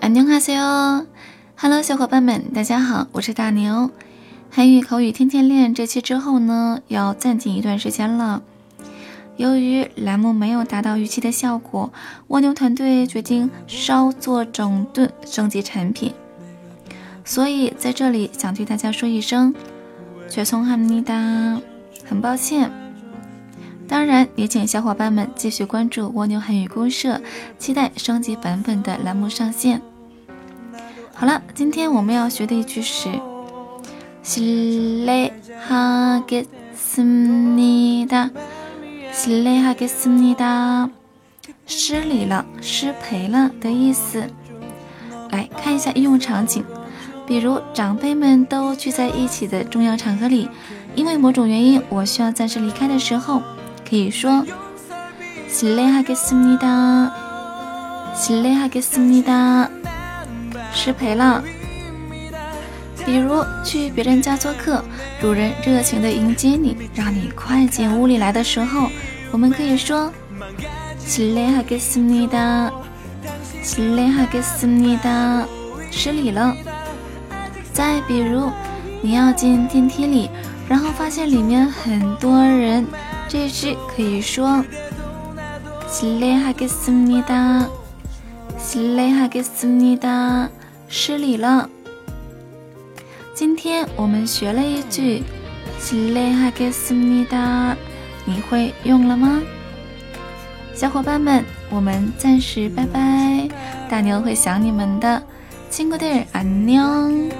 안녕하세요 Hello 小伙伴们，大家好，我是大牛。韩语口语天天练这期之后呢，要暂停一段时间了。由于栏目没有达到预期的效果，蜗牛团队决定稍作整顿，升级产品。所以在这里想对大家说一声，죄송합니다，很抱歉。当然也请小伙伴们继续关注蜗牛韩语公社，期待升级版本的栏目上线。好了，今天我们要学的一句是실례하겠습니다，실례하겠습니다，失礼了，失陪了的意思。来看一下应用场景，比如长辈们都聚在一起的重要场合里，因为某种原因我需要暂时离开的时候，可以说실례하겠습니다，실례하겠습니다，失陪了。比如去别人家做客，主人热情地迎接你，让你快进屋里来的时候，我们可以说실례하겠습니다，실례하겠습니다，失礼了。再比如你要进电梯里，然后发现里面很多人，这时可以说실례하겠습니다，실례하겠습니다，失礼了。今天我们学了一句실례하겠습니다，你会用了吗？小伙伴们，我们暂时拜拜，大牛会想你们的。친구들 안녕。